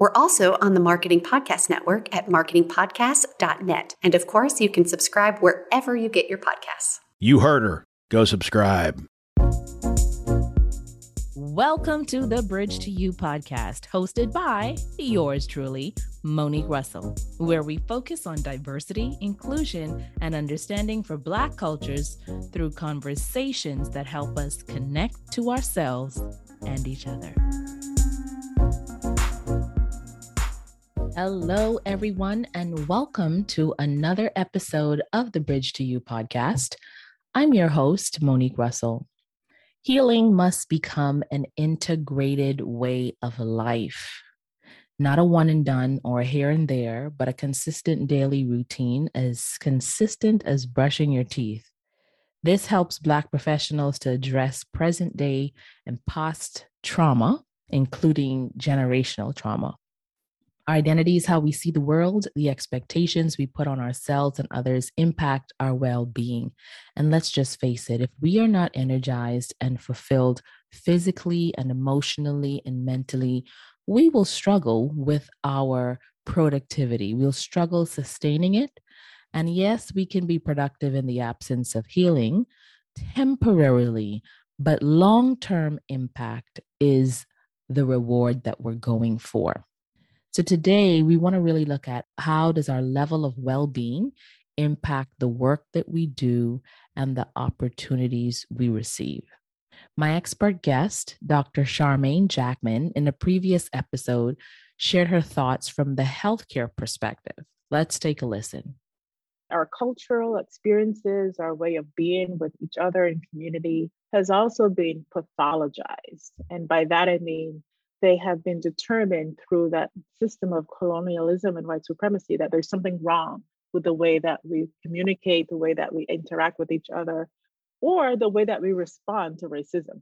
We're also on the Marketing Podcast Network at marketingpodcast.net. And of course, you can subscribe wherever you get your podcasts. You heard her. Go subscribe. Welcome to the Bridge to You podcast, hosted by yours truly, Monique Russell, where we focus on diversity, inclusion, and understanding for Black cultures through conversations that help us connect to ourselves and each other. Hello, everyone, and welcome to another episode of the Bridge to You podcast. I'm your host, Monique Russell. Healing must become an integrated way of life, not a one and done or a here and there, but a consistent daily routine as consistent as brushing your teeth. This helps Black professionals to address present day and past trauma, including generational trauma. Our identity is how we see the world. The expectations we put on ourselves and others impact our well-being. And let's just face it, if we are not energized and fulfilled physically and emotionally and mentally, we will struggle with our productivity. We'll struggle sustaining it. And yes, we can be productive in the absence of healing temporarily, but long-term impact is the reward that we're going for. So today we want to really look at how does our level of well-being impact the work that we do and the opportunities we receive. My expert guest, Dr. Charmaine Jackman, in a previous episode, shared her thoughts from the healthcare perspective. Let's take a listen. Our cultural experiences, our way of being with each other in community has also been pathologized. And by that, I mean, they have been determined through that system of colonialism and white supremacy that there's something wrong with the way that we communicate, the way that we interact with each other, or the way that we respond to racism.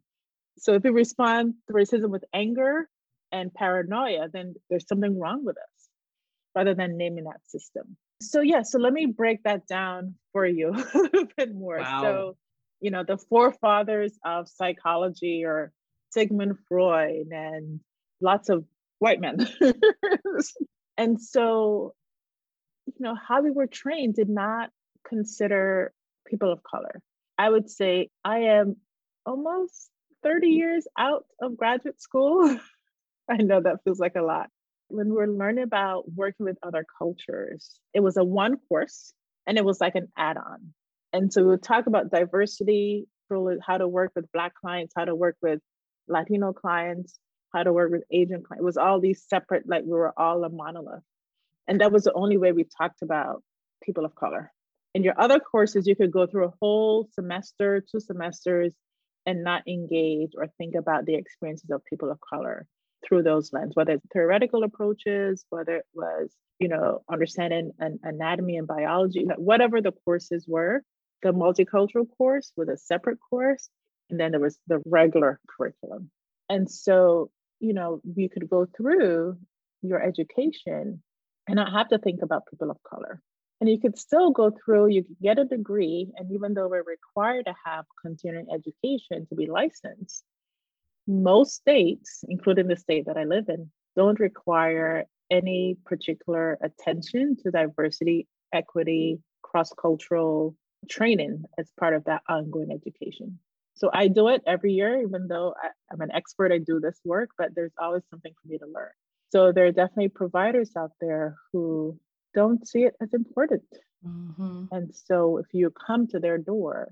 So if we respond to racism with anger and paranoia, then there's something wrong with us, rather than naming that system. So let me break that down for you a little bit more. Wow. So, the forefathers of psychology are Sigmund Freud and lots of white men. And so, how we were trained did not consider people of color. I would say I am almost 30 years out of graduate school. I know that feels like a lot. When we were learning about working with other cultures, it was a one course and it was like an add-on. And so we would talk about diversity, how to work with Black clients, how to work with Latino clients, how to work with Asian clients. It was all these separate, like we were all a monolith. And that was the only way we talked about people of color. In your other courses, you could go through a whole semester, 2 semesters, and not engage or think about the experiences of people of color through those lenses, whether it's theoretical approaches, whether it was, understanding anatomy and biology, whatever the courses were. The multicultural course was a separate course. And then there was the regular curriculum. And so, we could go through your education and not have to think about people of color. And you could still go through, you could get a degree. And even though we're required to have continuing education to be licensed, most states, including the state that I live in, don't require any particular attention to diversity, equity, cross-cultural training as part of that ongoing education. So I do it every year, even though I'm an expert, I do this work, but there's always something for me to learn. So there are definitely providers out there who don't see it as important. Mm-hmm. And so if you come to their door,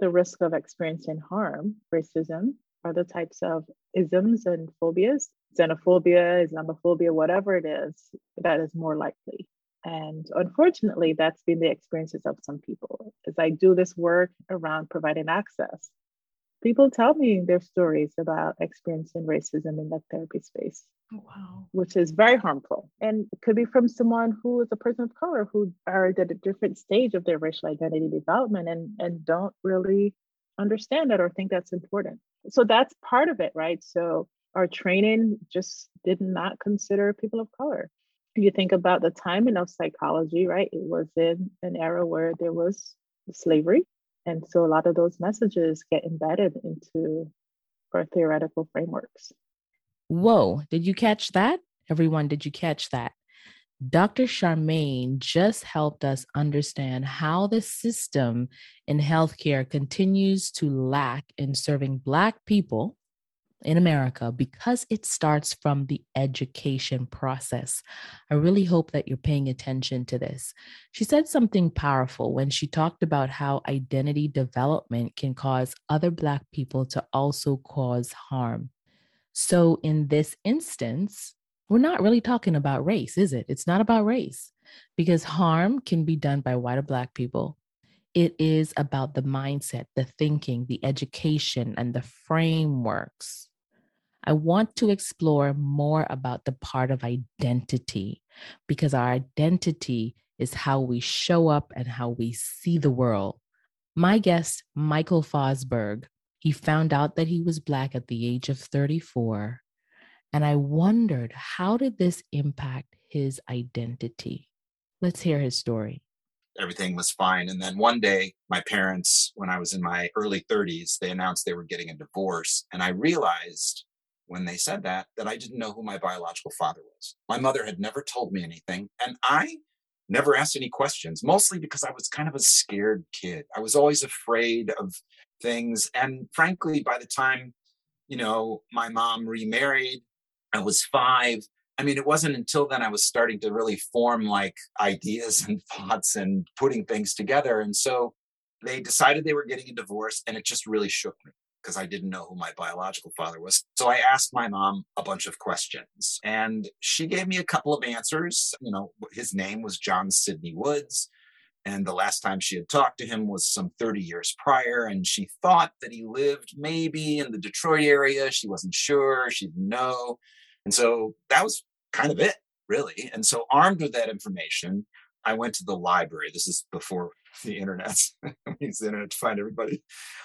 the risk of experiencing harm, racism, other types of isms and phobias, xenophobia, Islamophobia, whatever it is, that is more likely. And unfortunately, that's been the experiences of some people. As I do this work around providing access, people tell me their stories about experiencing racism in that therapy space, wow, which is very harmful. And it could be from someone who is a person of color who are at a different stage of their racial identity development and don't really understand that or think that's important. So that's part of it, right? So our training just did not consider people of color. You think about the timing of psychology, right? It was in an era where there was slavery. And so a lot of those messages get embedded into our theoretical frameworks. Whoa, did you catch that? Everyone, did you catch that? Dr. Charmaine just helped us understand how the system in healthcare continues to lack in serving Black people in America because it starts from the education process. I really hope that you're paying attention to this. She said something powerful when she talked about how identity development can cause other Black people to also cause harm. So in this instance, we're not really talking about race, is it? It's not about race because harm can be done by white or Black people. It is about the mindset, the thinking, the education, and the frameworks. I want to explore more about the part of identity because our identity is how we show up and how we see the world. My guest, Michael Fosberg, he found out that he was Black at the age of 34. And I wondered, how did this impact his identity? Let's hear his story. Everything was fine. And then one day, my parents, when I was in my early 30s, they announced they were getting a divorce. And I realized when they said that I didn't know who my biological father was. My mother had never told me anything. And I never asked any questions, mostly because I was kind of a scared kid. I was always afraid of things. And frankly, by the time, my mom remarried, I was 5. I mean, it wasn't until then I was starting to really form ideas and thoughts and putting things together. And so they decided they were getting a divorce, and it just really shook me because I didn't know who my biological father was. So I asked my mom a bunch of questions, and she gave me a couple of answers. His name was John Sidney Woods, and the last time she had talked to him was some 30 years prior, and she thought that he lived maybe in the Detroit area. She wasn't sure. She didn't know. And so that was kind of it, really. And so armed with that information, I went to the library. This is before the internet. I use the internet to find everybody.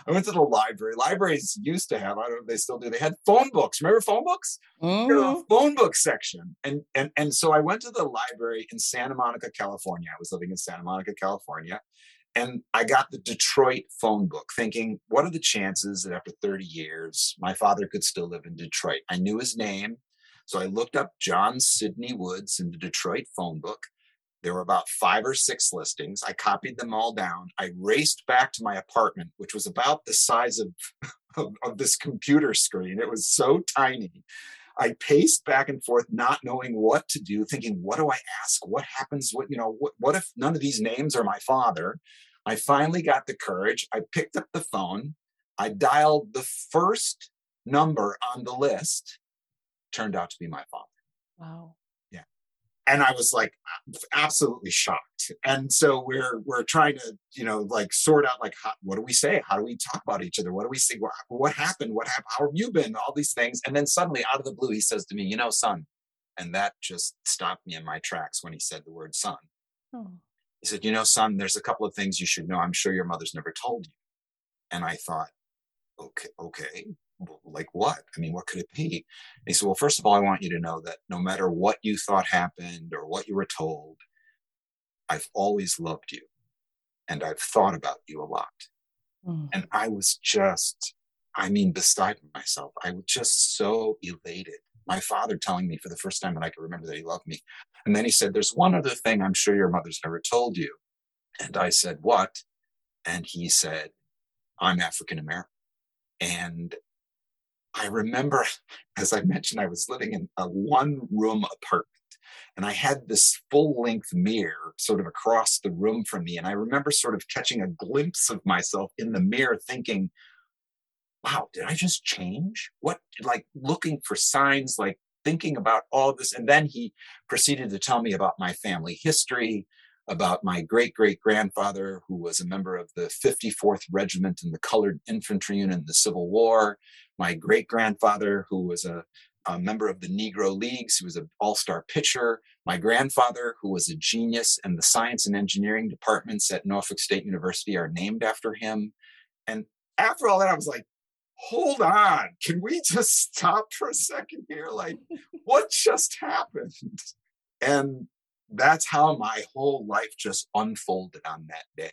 I went to the library. Libraries used to have, I don't know if they still do, they had phone books. Remember phone books? Oh. The phone book section. And so I went to the library in Santa Monica, California. I was living in Santa Monica, California. And I got the Detroit phone book thinking, what are the chances that after 30 years, my father could still live in Detroit? I knew his name. So I looked up John Sidney Woods in the Detroit phone book. There were about 5 or 6 listings. I copied them all down. I raced back to my apartment, which was about the size of this computer screen. It was so tiny. I paced back and forth, not knowing what to do, thinking, what do I ask? What happens? What if none of these names are my father? I finally got the courage. I picked up the phone. I dialed the first number on the list. Turned out to be my father. Wow. Yeah. And I was absolutely shocked. And so we're trying to, sort out what do we say? How do we talk about each other? What do we say? What happened? How have you been? All these things. And then suddenly out of the blue, he says to me, son, and that just stopped me in my tracks when he said the word son. Oh. He said, son, there's a couple of things you should know. I'm sure your mother's never told you. And I thought, okay. Like what? I mean, what could it be? And he said, well, first of all, I want you to know that no matter what you thought happened or what you were told, I've always loved you and I've thought about you a lot. Mm. And I was just, beside myself. I was just so elated. My father telling me for the first time that I could remember that he loved me. And then he said, there's one other thing I'm sure your mother's never told you. And I said, what? And he said, I'm African American. And I remember, as I mentioned, I was living in a one-room apartment, and I had this full-length mirror sort of across the room from me. And I remember sort of catching a glimpse of myself in the mirror thinking, wow, did I just change? What, looking for signs, thinking about all this. And then he proceeded to tell me about my family history, about my great-great-grandfather, who was a member of the 54th Regiment in the Colored Infantry Unit in the Civil War, my great-grandfather, who was a member of the Negro Leagues, who was an all-star pitcher, my grandfather, who was a genius, and the science and engineering departments at Norfolk State University are named after him. And after all that, I was like, hold on, can we just stop for a second here? Like, what just happened? And that's how my whole life just unfolded on that day.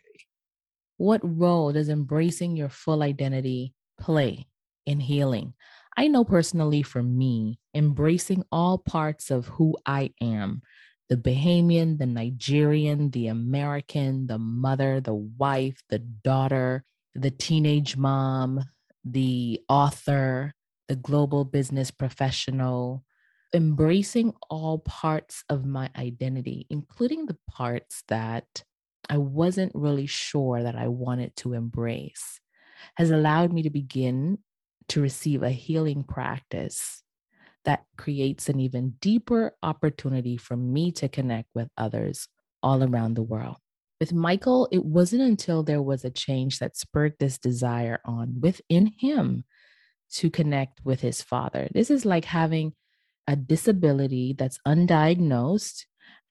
What role does embracing your full identity play in healing? I know personally for me, embracing all parts of who I am, the Bahamian, the Nigerian, the American, the mother, the wife, the daughter, the teenage mom, the author, the global business professional, embracing all parts of my identity, including the parts that I wasn't really sure that I wanted to embrace, has allowed me to begin to receive a healing practice that creates an even deeper opportunity for me to connect with others all around the world. With Michael, it wasn't until there was a change that spurred this desire on within him to connect with his father. This is like having a disability that's undiagnosed,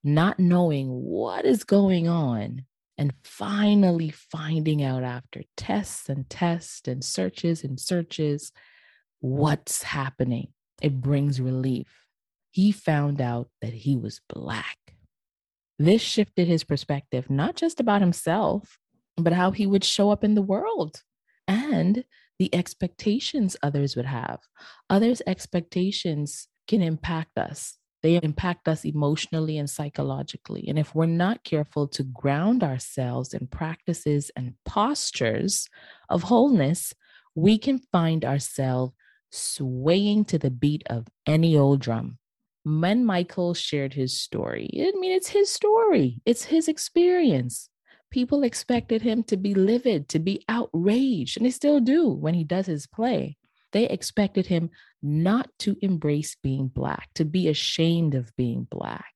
not knowing what is going on, and finally finding out after tests and searches what's happening. It brings relief. He found out that he was Black. This shifted his perspective, not just about himself, but how he would show up in the world and the expectations others would have. Others' expectations can impact us. They impact us emotionally and psychologically. And if we're not careful to ground ourselves in practices and postures of wholeness, we can find ourselves swaying to the beat of any old drum. When Michael shared his story, it's his story. It's his experience. People expected him to be livid, to be outraged, and they still do when he does his play. They expected him not to embrace being Black, to be ashamed of being Black.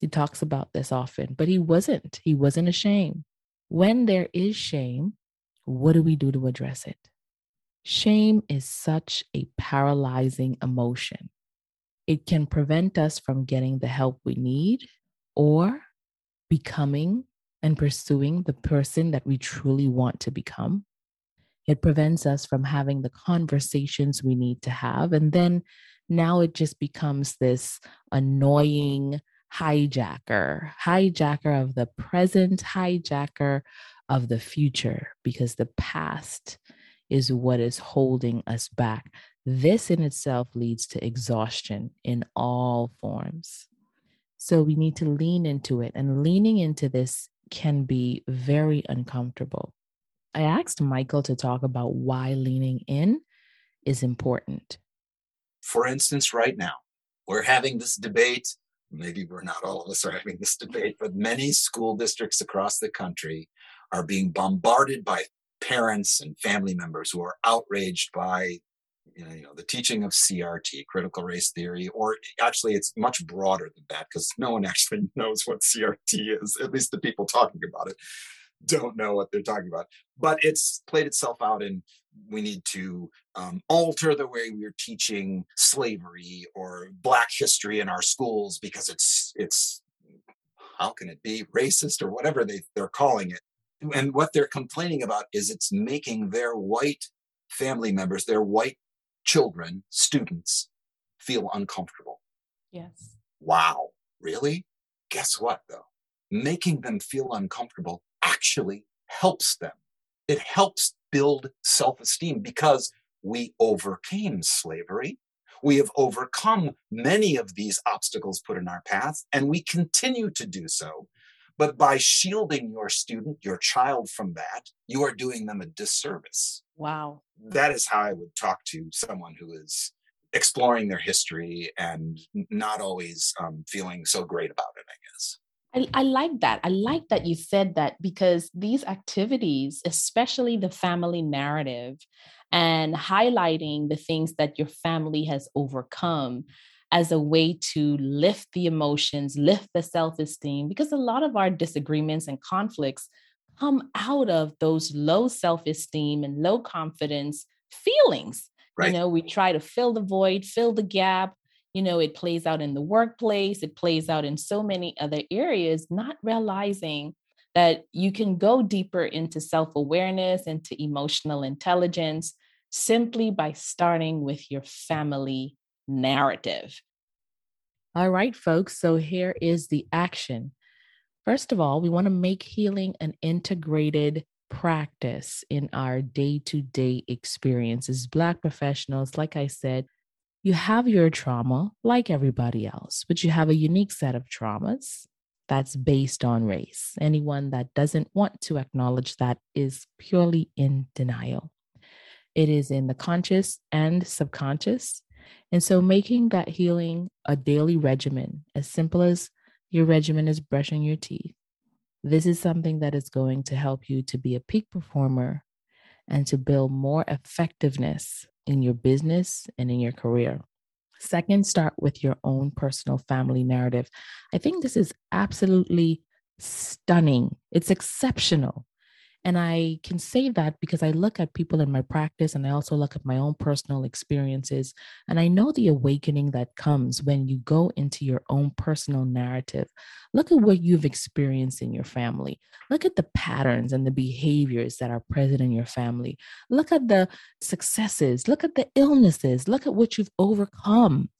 He talks about this often, but he wasn't. He wasn't ashamed. When there is shame, what do we do to address it? Shame is such a paralyzing emotion. It can prevent us from getting the help we need or becoming and pursuing the person that we truly want to become. It prevents us from having the conversations we need to have. And then now it just becomes this annoying hijacker of the present, hijacker of the future, because the past is what is holding us back. This in itself leads to exhaustion in all forms. So we need to lean into it, and leaning into this can be very uncomfortable. I asked Michael to talk about why leaning in is important. For instance, right now, we're having this debate. Maybe we're not, all of us are having this debate, but many school districts across the country are being bombarded by parents and family members who are outraged by the teaching of CRT, critical race theory, or actually it's much broader than that, because no one actually knows what CRT is, at least the people talking about it don't know what they're talking about. But it's played itself out, and we need to alter the way we're teaching slavery or Black history in our schools, because it's how can it be racist or whatever they're calling it. And what they're complaining about is it's making their white family members, their white children, students, feel uncomfortable. Yes. Wow. Really? Guess what, though? Making them feel uncomfortable actually helps them. It helps build self-esteem, because we overcame slavery. We have overcome many of these obstacles put in our path, and we continue to do so. But by shielding your student, your child from that, you are doing them a disservice. Wow. That is how I would talk to someone who is exploring their history and not always feeling so great about it, I guess. I like that. I like that you said that, because these activities, especially the family narrative and highlighting the things that your family has overcome, as a way to lift the emotions, lift the self-esteem, because a lot of our disagreements and conflicts come out of those low self-esteem and low confidence feelings. Right. You know, we try to fill the void, fill the gap. You know, it plays out in the workplace. It plays out in so many other areas, not realizing that you can go deeper into self-awareness, into emotional intelligence, simply by starting with your family narrative. All right, folks. So here is the action. First of all, we want to make healing an integrated practice in our day-to-day experiences. Black professionals, like I said, you have your trauma like everybody else, but you have a unique set of traumas that's based on race. Anyone that doesn't want to acknowledge that is purely in denial. It is in the conscious and subconscious. And so making that healing a daily regimen, as simple as your regimen is brushing your teeth, this is something that is going to help you to be a peak performer and to build more effectiveness in your business and in your career. Second, start with your own personal family narrative. I think this is absolutely stunning. It's exceptional. And I can say that because I look at people in my practice and I also look at my own personal experiences. And I know the awakening that comes when you go into your own personal narrative. Look at what you've experienced in your family. Look at the patterns and the behaviors that are present in your family. Look at the successes. Look at the illnesses. Look at what you've overcome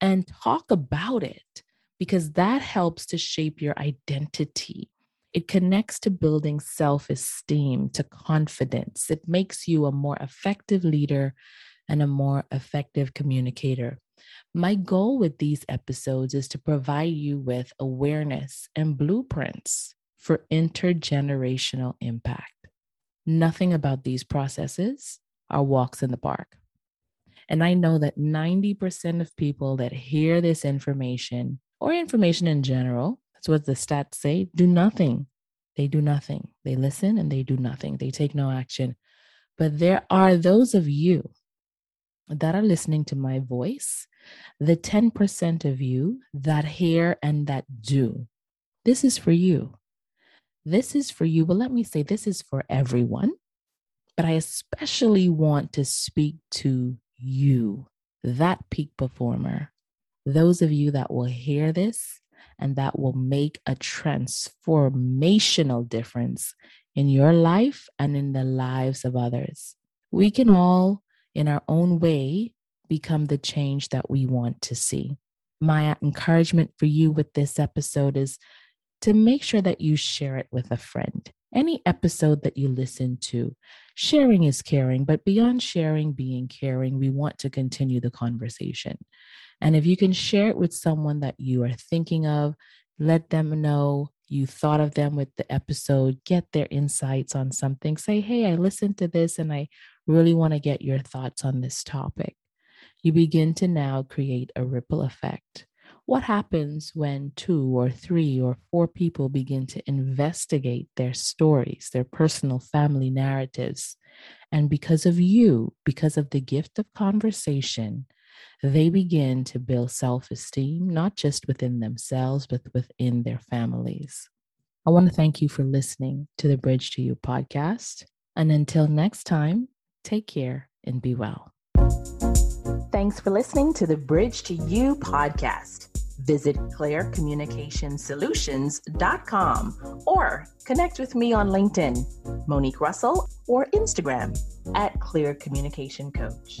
and talk about it, because that helps to shape your identity. It connects to building self-esteem, to confidence. It makes you a more effective leader and a more effective communicator. My goal with these episodes is to provide you with awareness and blueprints for intergenerational impact. Nothing about these processes are walks in the park. And I know that 90% of people that hear this information, or information in general, so what the stats say, do nothing. They do nothing. They listen and they do nothing. They take no action. But there are those of you that are listening to my voice, the 10% of you that hear and that do. This is for you. This is for you. Well, let me say this is for everyone, but I especially want to speak to you, that peak performer, those of you that will hear this, and that will make a transformational difference in your life and in the lives of others. We can all, in our own way, become the change that we want to see. My encouragement for you with this episode is to make sure that you share it with a friend. Any episode that you listen to, sharing is caring, but beyond sharing being caring, we want to continue the conversation. And if you can share it with someone that you are thinking of, let them know you thought of them with the episode, get their insights on something. Say, hey, I listened to this and I really want to get your thoughts on this topic. You begin to now create a ripple effect. What happens when 2 or 3 or 4 people begin to investigate their stories, their personal family narratives? And because of you, because of the gift of conversation, they begin to build self-esteem, not just within themselves, but within their families. I want to thank you for listening to the Bridge to You podcast. And until next time, take care and be well. Thanks for listening to the Bridge to You podcast. Visit ClearCommunicationSolutions.com or connect with me on LinkedIn, Monique Russell, or Instagram at Clear Communication Coach.